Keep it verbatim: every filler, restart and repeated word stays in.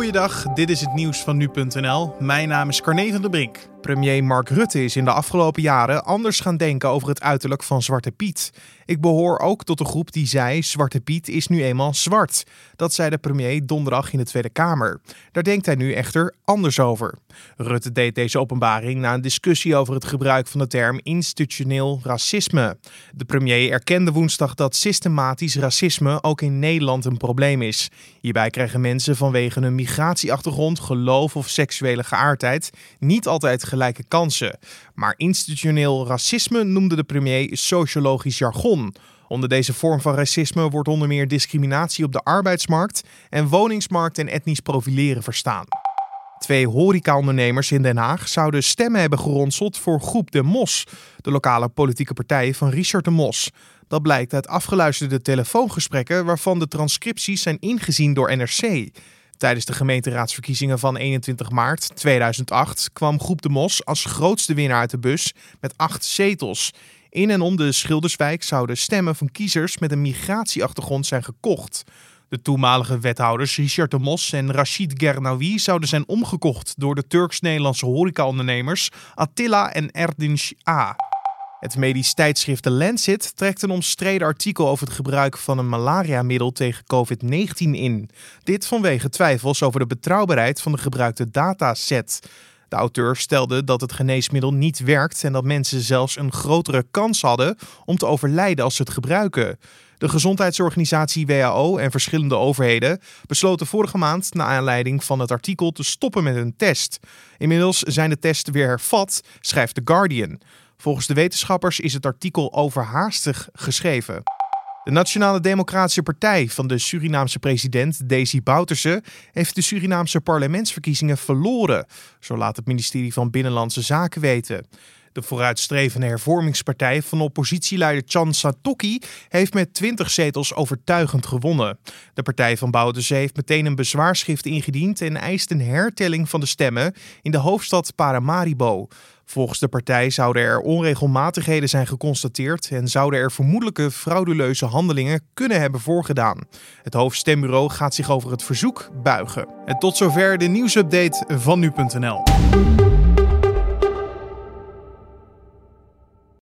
Goeiedag, dit is het nieuws van nu punt n l. Mijn naam is Carné van der Brink. Premier Mark Rutte is in de afgelopen jaren anders gaan denken over het uiterlijk van Zwarte Piet. Ik behoor ook tot de groep die zei, Zwarte Piet is nu eenmaal zwart. Dat zei de premier donderdag in de Tweede Kamer. Daar denkt hij nu echter anders over. Rutte deed deze openbaring na een discussie over het gebruik van de term institutioneel racisme. De premier erkende woensdag dat systematisch racisme ook in Nederland een probleem is. Hierbij krijgen mensen vanwege hun migratieachtergrond, geloof of seksuele geaardheid niet altijd gelijke kansen. Maar institutioneel racisme noemde de premier sociologisch jargon. Onder deze vorm van racisme wordt onder meer discriminatie op de arbeidsmarkt en woningsmarkt en etnisch profileren verstaan. Twee horecaondernemers in Den Haag zouden stemmen hebben geronseld voor Groep de Mos, de lokale politieke partij van Richard de Mos. Dat blijkt uit afgeluisterde telefoongesprekken waarvan de transcripties zijn ingezien door N R C. Tijdens de gemeenteraadsverkiezingen van eenentwintig maart tweeduizend acht kwam Groep de Mos als grootste winnaar uit de bus met acht zetels. In en om de Schilderswijk zouden stemmen van kiezers met een migratieachtergrond zijn gekocht. De toenmalige wethouders Richard de Mos en Rachid Gernaoui zouden zijn omgekocht door de Turks-Nederlandse horecaondernemers Attila en Erdinç A. Het medisch tijdschrift The Lancet trekt een omstreden artikel over het gebruik van een malariamiddel tegen covid negentien in. Dit vanwege twijfels over de betrouwbaarheid van de gebruikte dataset. De auteur stelde dat het geneesmiddel niet werkt en dat mensen zelfs een grotere kans hadden om te overlijden als ze het gebruiken. De gezondheidsorganisatie W H O en verschillende overheden besloten vorige maand na aanleiding van het artikel te stoppen met een test. Inmiddels zijn de tests weer hervat, schrijft The Guardian. Volgens de wetenschappers is het artikel overhaastig geschreven. De Nationale Democratische Partij van de Surinaamse president Desi Bouterse heeft de Surinaamse parlementsverkiezingen verloren, zo laat het ministerie van Binnenlandse Zaken weten. De vooruitstrevende hervormingspartij van oppositieleider Chan Santokhi heeft met twintig zetels overtuigend gewonnen. De partij van Bouterse heeft meteen een bezwaarschrift ingediend en eist een hertelling van de stemmen in de hoofdstad Paramaribo. Volgens de partij zouden er onregelmatigheden zijn geconstateerd en zouden er vermoedelijke frauduleuze handelingen kunnen hebben voorgedaan. Het hoofdstembureau gaat zich over het verzoek buigen. En tot zover de nieuwsupdate van nu punt n l.